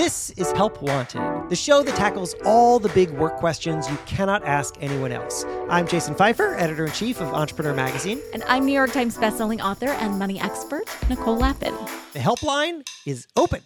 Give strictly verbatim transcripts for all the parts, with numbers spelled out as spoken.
This is Help Wanted, the show that tackles all the big work questions you cannot ask anyone else. I'm Jason Pfeiffer, editor-in-chief of Entrepreneur Magazine. And I'm New York Times bestselling author and money expert, Nicole Lapin. The helpline is open.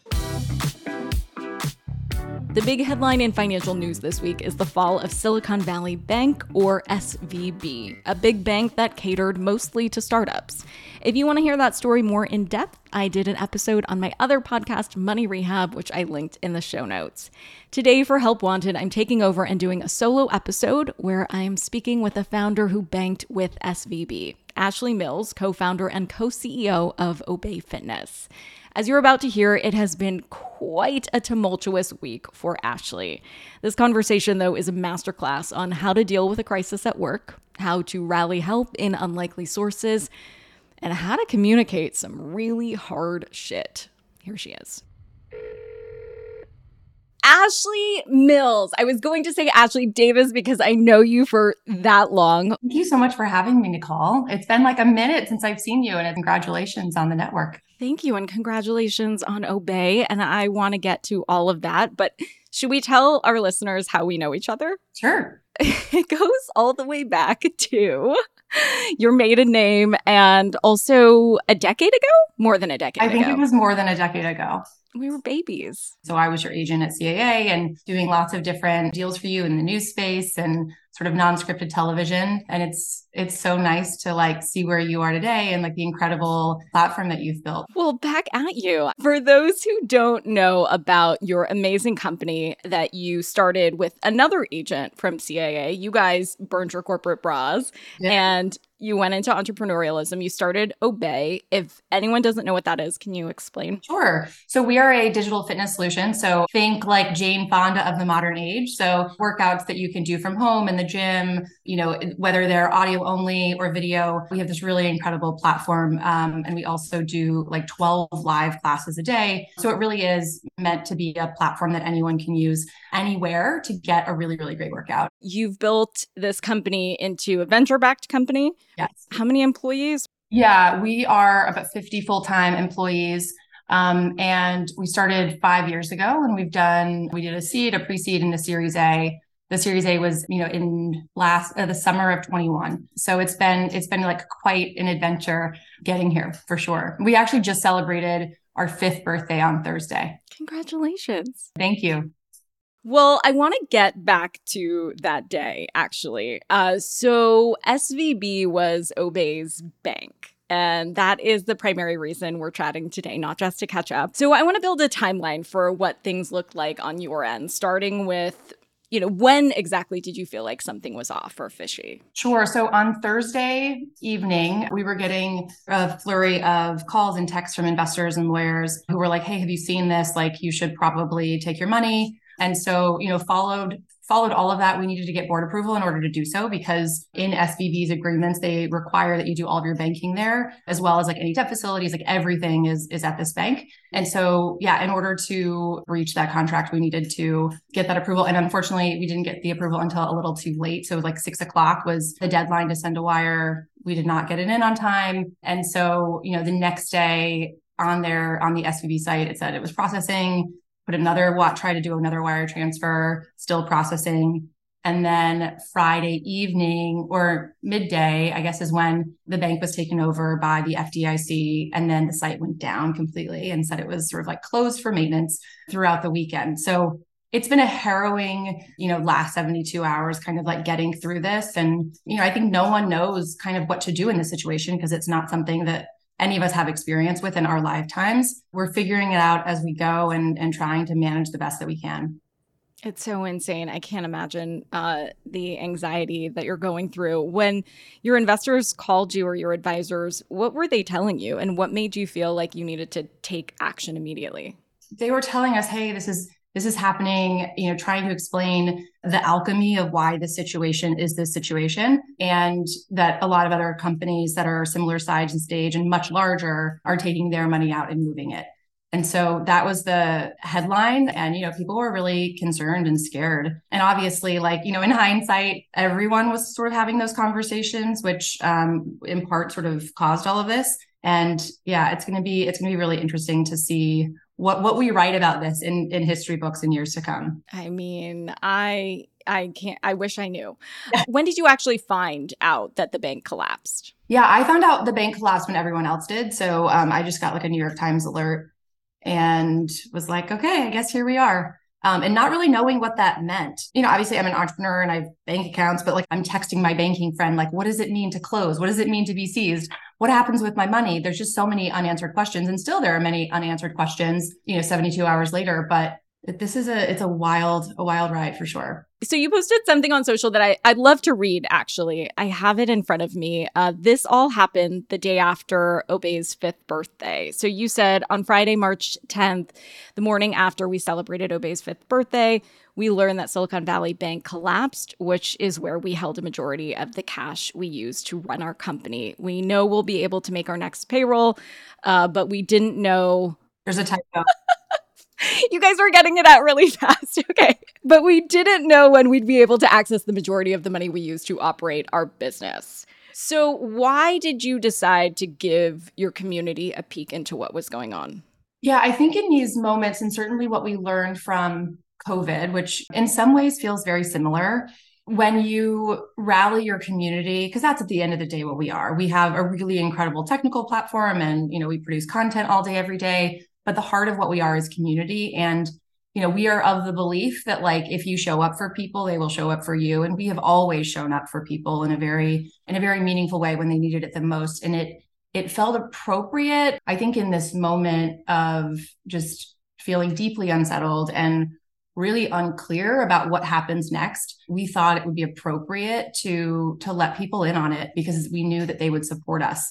The big headline in financial news this week is the fall of Silicon Valley Bank, or S V B, a big bank that catered mostly to startups. If you want to hear that story more in depth, I did an episode on my other podcast, Money Rehab, which I linked in the show notes. Today for Help Wanted, I'm taking over and doing a solo episode where I'm speaking with a founder who banked with S V B, Ashley Mills, co-founder and co-C E O of obé Fitness. As you're about to hear, it has been quite a tumultuous week for Ashley. This conversation, though, is a masterclass on how to deal with a crisis at work, how to rally help in unlikely sources, and how to communicate some really hard shit. Here she is. Ashley Mills. I was going to say Ashley Davis because I know you for that long. Thank you so much for having me, Nicole. It's been like a minute since I've seen you, and congratulations on the network. Thank you, and congratulations on obé. And I want to get to all of that, but should we tell our listeners how we know each other? Sure. It goes all the way back to your maiden name and also a decade ago? More than a decade I ago. I think it was more than a decade ago. We were babies. So I was your agent at C A A and doing lots of different deals for you in the news space and sort of non-scripted television. And it's it's so nice to like see where you are today and like the incredible platform that you've built. Well, back at you. For those who don't know about your amazing company that you started with another agent from C A A, you guys burned your corporate bras yeah. and you went into entrepreneurialism. You started obé. If anyone doesn't know what that is, can you explain? Sure. So we are a digital fitness solution. So think like Jane Fonda of the modern age. So workouts that you can do from home and the gym, you know, whether they're audio only or video, we have this really incredible platform. Um, and we also do like twelve live classes a day. So it really is meant to be a platform that anyone can use anywhere to get a really, really great workout. You've built this company into a venture-backed company. Yes. How many employees? Yeah, we are about fifty full-time employees. Um, and we started five years ago and we've done, we did a seed, a pre-seed and a series A. The Series A was, you know, in last uh, the summer of twenty-one. So it's been it's been like quite an adventure getting here for sure. We actually just celebrated our fifth birthday on Thursday. Congratulations. Thank you. Well, I want to get back to that day, actually. Uh, so S V B was obé's bank. And that is the primary reason we're chatting today, not just to catch up. So I want to build a timeline for what things look like on your end, starting with, you know, when exactly did you feel like something was off or fishy? Sure. So on Thursday evening, we were getting a flurry of calls and texts from investors and lawyers who were like, hey, have you seen this? Like, you should probably take your money. And so, you know, followed followed all of that. We needed to get board approval in order to do so, because in S V B's agreements, they require that you do all of your banking there, as well as like any debt facilities, like everything is, is at this bank. And so, yeah, in order to reach that contract, we needed to get that approval. And unfortunately, we didn't get the approval until a little too late. So it was like six o'clock was the deadline to send a wire. We did not get it in on time. And so, you know, the next day on their, on the S V B site, it said it was processing. Put another what try to do another wire transfer, still processing. And then Friday evening or midday, I guess, is when the bank was taken over by the F D I C. And then the site went down completely and said it was sort of like closed for maintenance throughout the weekend. So it's been a harrowing, you know, last seventy-two hours, kind of like getting through this. And, you know, I think no one knows kind of what to do in this situation, because it's not something that any of us have experience with in our lifetimes. We're figuring it out as we go and, and trying to manage the best that we can. It's so insane. I can't imagine uh, the anxiety that you're going through. When your investors called you or your advisors, what were they telling you? And what made you feel like you needed to take action immediately? They were telling us, hey, this is This is happening, you know, trying to explain the alchemy of why this situation is this situation, and that a lot of other companies that are similar size and stage and much larger are taking their money out and moving it. And so that was the headline. And, you know, people were really concerned and scared. And obviously, like, you know, in hindsight, everyone was sort of having those conversations, which um, in part sort of caused all of this. And yeah, it's going to be, it's going to be really interesting to see what what we write about this in, in history books in years to come. I mean, I I can't, I wish I knew. When did you actually find out that the bank collapsed? Yeah, I found out the bank collapsed when everyone else did. So um, I just got like a New York Times alert and was like, okay, I guess here we are. Um, and not really knowing what that meant. You know, obviously I'm an entrepreneur and I have bank accounts, but like I'm texting my banking friend, like, what does it mean to close? What does it mean to be seized? What happens with my money? There's just so many unanswered questions. And still there are many unanswered questions, you know, seventy-two hours later, but this is a, it's a wild, a wild ride for sure. So you posted something on social that I, I'd love to read, actually. I have it in front of me. Uh, this all happened the day after obé's fifth birthday. So you said, on Friday, March tenth, the morning after we celebrated obé's fifth birthday, we learned that Silicon Valley Bank collapsed, which is where we held a majority of the cash we used to run our company. We know we'll be able to make our next payroll, uh, but we didn't know... There's a typo. You guys were getting it out really fast. Okay. But we didn't know when we'd be able to access the majority of the money we used to operate our business. So why did you decide to give your community a peek into what was going on? Yeah, I think in these moments, and certainly what we learned from COVID, which in some ways feels very similar, when you rally your community, because that's at the end of the day what we are. We have a really incredible technical platform and, you know, we produce content all day, every day. But the heart of what we are is community. And, you know, we are of the belief that like, if you show up for people, they will show up for you. And we have always shown up for people in a very, in a very meaningful way when they needed it the most. And it, it felt appropriate, I think, in this moment of just feeling deeply unsettled and really unclear about what happens next. We thought it would be appropriate to, to let people in on it because we knew that they would support us.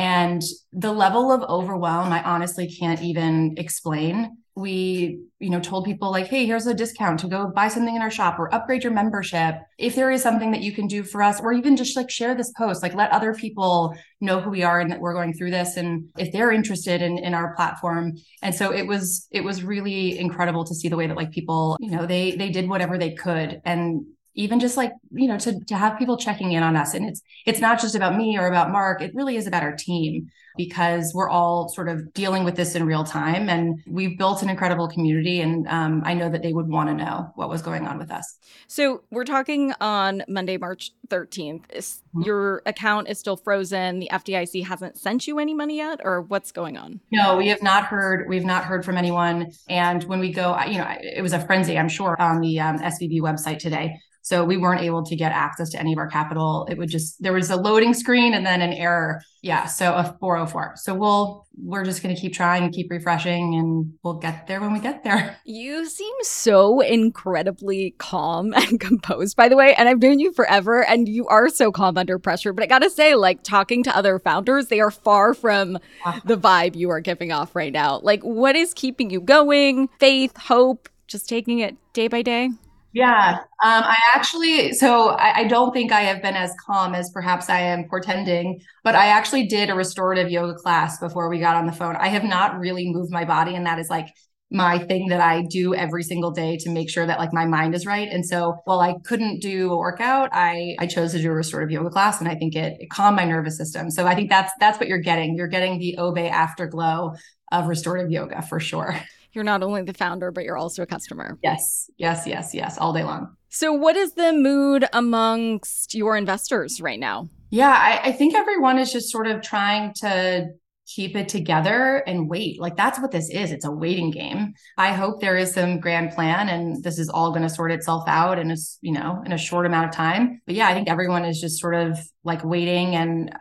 And the level of overwhelm, I honestly can't even explain. We, you know, told people like, hey, here's a discount to go buy something in our shop or upgrade your membership. If there is something that you can do for us, or even just like share this post, like let other people know who we are and that we're going through this. And if they're interested in, in our platform. And so it was, it was really incredible to see the way that like people, you know, they, they did whatever they could. And even just like, you know, to, to have people checking in on us. And it's, it's not just about me or about Mark. It really is about our team because we're all sort of dealing with this in real time. And we've built an incredible community. And um, I know that they would want to know what was going on with us. So we're talking on Monday, March thirteenth. Mm-hmm. Your account is still frozen. The F D I C hasn't sent you any money yet, or what's going on? No, we have not heard. We've not heard from anyone. And when we go, you know, it was a frenzy, I'm sure, on the um, S V B website today. So we weren't able to get access to any of our capital. It would just, there was a loading screen and then an error. Yeah. So a four oh four. So we'll, we're just going to keep trying and keep refreshing and we'll get there when we get there. You seem so incredibly calm and composed, by the way. And I've known you forever and you are so calm under pressure. But I got to say, like talking to other founders, they are far from the vibe you are giving off right now. Like what is keeping you going? Faith, hope, just taking it day by day? Yeah, um, I actually, so I, I don't think I have been as calm as perhaps I am pretending, but I actually did a restorative yoga class before we got on the phone. I have not really moved my body. And that is like my thing that I do every single day to make sure that like my mind is right. And so while I couldn't do a workout, I, I chose to do a restorative yoga class. And I think it, it calmed my nervous system. So I think that's, that's what you're getting. You're getting the obé afterglow of restorative yoga for sure. You're not only the founder, but you're also a customer. Yes, yes, yes, yes, all day long. So what is the mood amongst your investors right now? Yeah, I, I think everyone is just sort of trying to keep it together and wait. Like that's what this is. It's a waiting game. I hope there is some grand plan and this is all going to sort itself out in a, you know, in a short amount of time. But yeah, I think everyone is just sort of like waiting and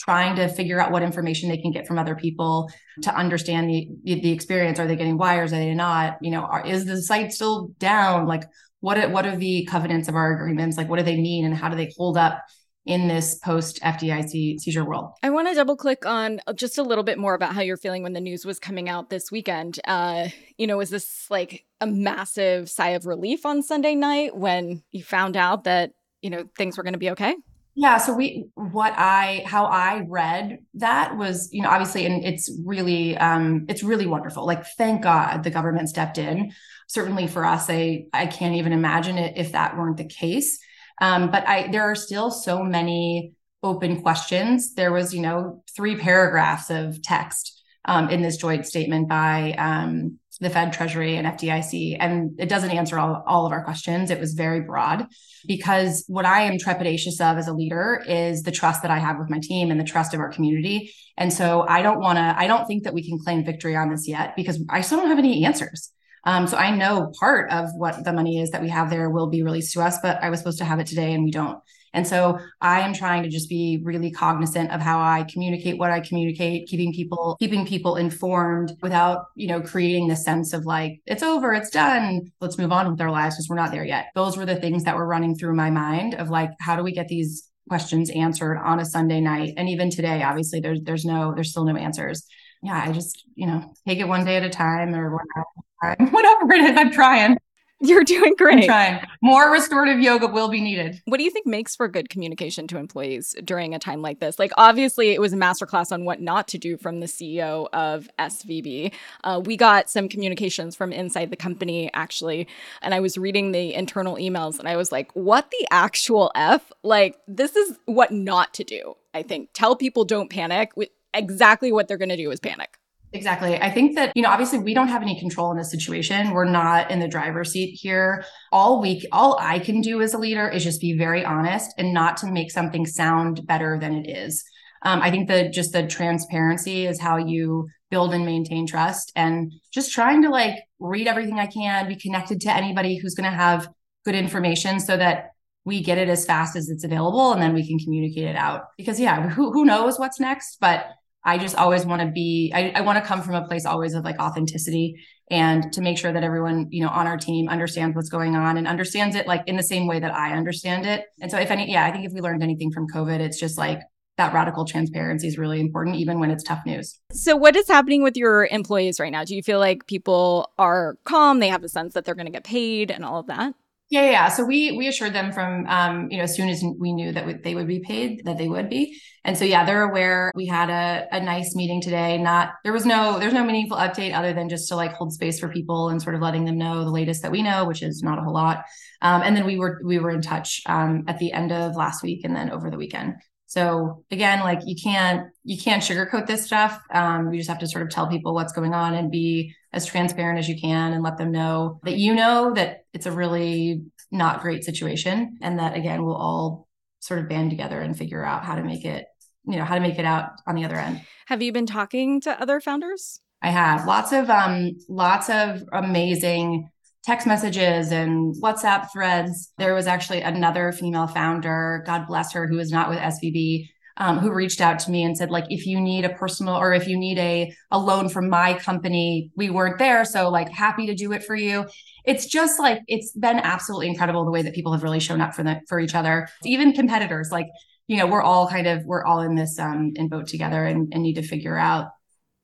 trying to figure out what information they can get from other people to understand the the experience. Are they getting wires? Are they not? You know, are, is the site still down? Like, what what are the covenants of our agreements? Like, what do they mean and how do they hold up in this post-F D I C seizure world? I want to double click on just a little bit more about how you're feeling when the news was coming out this weekend. Uh, you know, is this like a massive sigh of relief on Sunday night when you found out that, you know, things were going to be okay? Yeah. So we, what I, how I read that was, you know, obviously, and it's really, um, it's really wonderful. Like, thank God the government stepped in. Certainly for us, I, I can't even imagine it if that weren't the case. Um, but I, there are still so many open questions. There was, you know, three paragraphs of text um, in this joint statement by um, the Fed, Treasury, and F D I C. And it doesn't answer all, all of our questions. It was very broad, because what I am trepidatious of as a leader is the trust that I have with my team and the trust of our community. And so I don't want to, I don't think that we can claim victory on this yet, because I still don't have any answers. Um, so I know part of what the money is that we have there will be released to us, but I was supposed to have it today and we don't. And so I am trying to just be really cognizant of how I communicate, what I communicate, keeping people, keeping people informed without, you know, creating the sense of like, it's over, it's done, let's move on with our lives because we're not there yet. Those were the things that were running through my mind of like, how do we get these questions answered on a Sunday night? And even today, obviously, there's there's no, there's still no answers. Yeah, I just, you know, take it one day at a time or one hour at a time. Whatever it is, I'm trying. You're doing great. I'm trying. More restorative yoga will be needed. What do you think makes for good communication to employees during a time like this? Like, obviously, it was a masterclass on what not to do from the C E O of S V B. Uh, we got some communications from inside the company, actually, and I was reading the internal emails, and I was like, what the actual F? Like, this is what not to do, I think. Tell people don't panic. We- Exactly what they're going to do is panic. Exactly. I think that, you know, obviously we don't have any control in this situation. We're not in the driver's seat here. All week, all I can do as a leader is just be very honest and not to make something sound better than it is. Um, I think that just the transparency is how you build and maintain trust, and just trying to like read everything I can, be connected to anybody who's going to have good information so that we get it as fast as it's available and then we can communicate it out. Because yeah, who, who knows what's next, but I just always want to be, I, I want to come from a place always of like authenticity, and to make sure that everyone, you know, on our team understands what's going on and understands it like in the same way that I understand it. And so if any, yeah, I think if we learned anything from COVID, it's just like that radical transparency is really important, even when it's tough news. So what is happening with your employees right now? Do you feel like people are calm? They have a sense that they're going to get paid and all of that? Yeah, yeah. So we we assured them from, um, you know, as soon as we knew that we, they would be paid, that they would be. And so, yeah, they're aware. We had a, a nice meeting today. Not, there was no, there's no meaningful update other than just to like hold space for people and sort of letting them know the latest that we know, which is not a whole lot. Um, and then we were, we were in touch um, at the end of last week and then over the weekend. So again, like you can't, you can't sugarcoat this stuff. Um, you just have to sort of tell people what's going on and be as transparent as you can and let them know that, you know, that it's a really not great situation. And that again, we'll all sort of band together and figure out how to make it, you know, how to make it out on the other end. Have you been talking to other founders? I have lots of, um, lots of amazing text messages and WhatsApp threads. There was actually another female founder, God bless her, who is not with S V B, um, who reached out to me and said, like, if you need a personal or if you need a, a loan from my company, we weren't there. So like, happy to do it for you. It's just like, it's been absolutely incredible the way that people have really shown up for the, for each other, even competitors. Like, you know, we're all kind of, we're all in this um, in boat together and, and need to figure out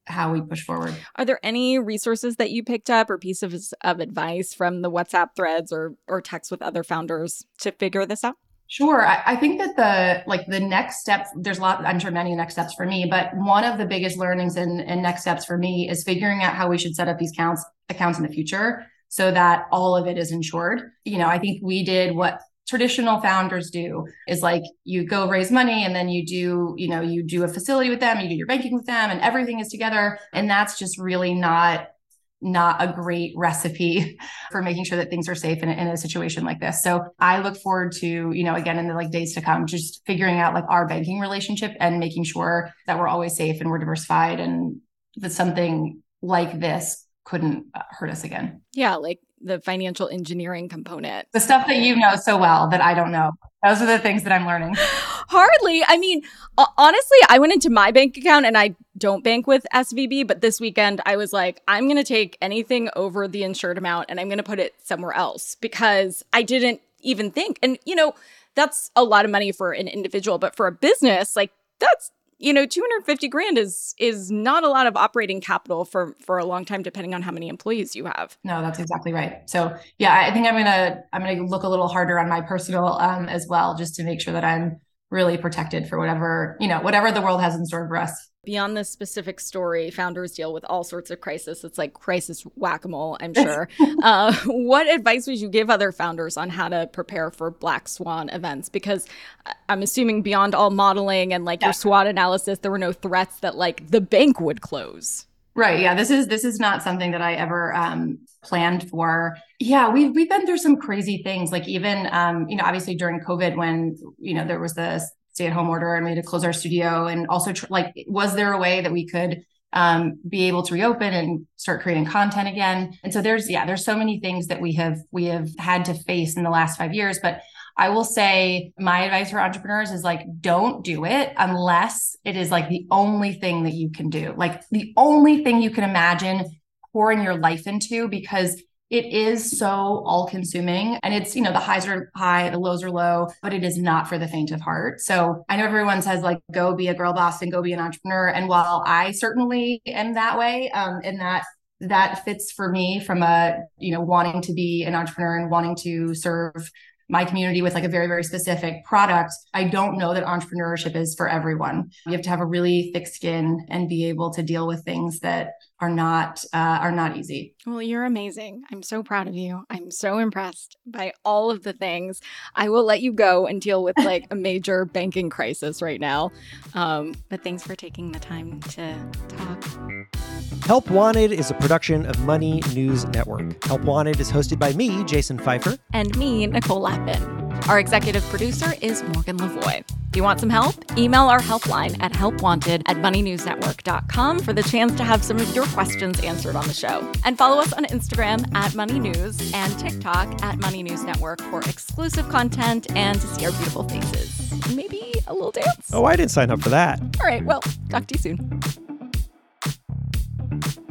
how we push forward. Are there any resources that you picked up or pieces of advice from the WhatsApp threads or or texts with other founders to figure this out? Sure. I, I think that the like the next step, there's a lot, I'm sure many next steps for me, but one of the biggest learnings and, and next steps for me is figuring out how we should set up these accounts accounts in the future so that all of it is insured. You know, I think we did what traditional founders do, is like you go raise money and then you do, you know, you do a facility with them, you do your banking with them, and everything is together. And that's just really not, not a great recipe for making sure that things are safe in a, in a situation like this. So I look forward to, you know, again, in the like days to come, just figuring out like our banking relationship and making sure that we're always safe and we're diversified and that something like this couldn't hurt us again. Yeah. Like the financial engineering component. The stuff that you know so well that I don't know. Those are the things that I'm learning. Hardly. I mean, honestly, I went into my bank account and I don't bank with S V B, but this weekend I was like, I'm going to take anything over the insured amount and I'm going to put it somewhere else, because I didn't even think. And, you know, that's a lot of money for an individual, but for a business, like that's, you know, two hundred fifty grand is is not a lot of operating capital for, for a long time, depending on how many employees you have. No, that's exactly right. So yeah, I think I'm going to, I'm going to look a little harder on my personal um, as well, just to make sure that I'm really protected for whatever, you know, whatever the world has in store for us. Beyond this specific story, founders deal with all sorts of crisis. It's like crisis whack-a-mole, I'm sure. uh, what advice would you give other founders on how to prepare for black swan events? Because I'm assuming beyond all modeling and like yeah. your SWOT analysis, there were no threats that like the bank would close. Right. Yeah. This is, this is not something that I ever um, planned for. Yeah. We've, we've been through some crazy things. Like even, um, you know, obviously during COVID when, you know, there was the stay at home order and we had to close our studio, and also tr- like, was there a way that we could um, be able to reopen and start creating content again? And so there's, yeah, there's so many things that we have, we have had to face in the last five years, but I will say my advice for entrepreneurs is like, don't do it unless it is like the only thing that you can do, like the only thing you can imagine pouring your life into, because it is so all consuming. And it's, you know, the highs are high, the lows are low, but it is not for the faint of heart. So I know everyone says like, go be a girl boss and go be an entrepreneur. And while I certainly am that way, um, in that that fits for me from a, you know, wanting to be an entrepreneur and wanting to serve my community with like a very, very specific product, I don't know that entrepreneurship is for everyone. You have to have a really thick skin and be able to deal with things that are not uh, are not easy. Well, you're amazing. I'm so proud of you. I'm so impressed by all of the things. I will let you go and deal with like a major banking crisis right now. Um, but thanks for taking the time to talk. Help Wanted is a production of Money News Network. Help Wanted is hosted by me, Jason Pfeiffer. And me, Nicole Lapin. Our executive producer is Morgan Lavoie. Do you want some help? Email our helpline at help wanted at money news network dot com for the chance to have some of your questions answered on the show. And follow us on Instagram at Money News and TikTok at Money News Network for exclusive content and to see our beautiful faces. Maybe a little dance? Oh, I didn't sign up for that. All right. Well, talk to you soon.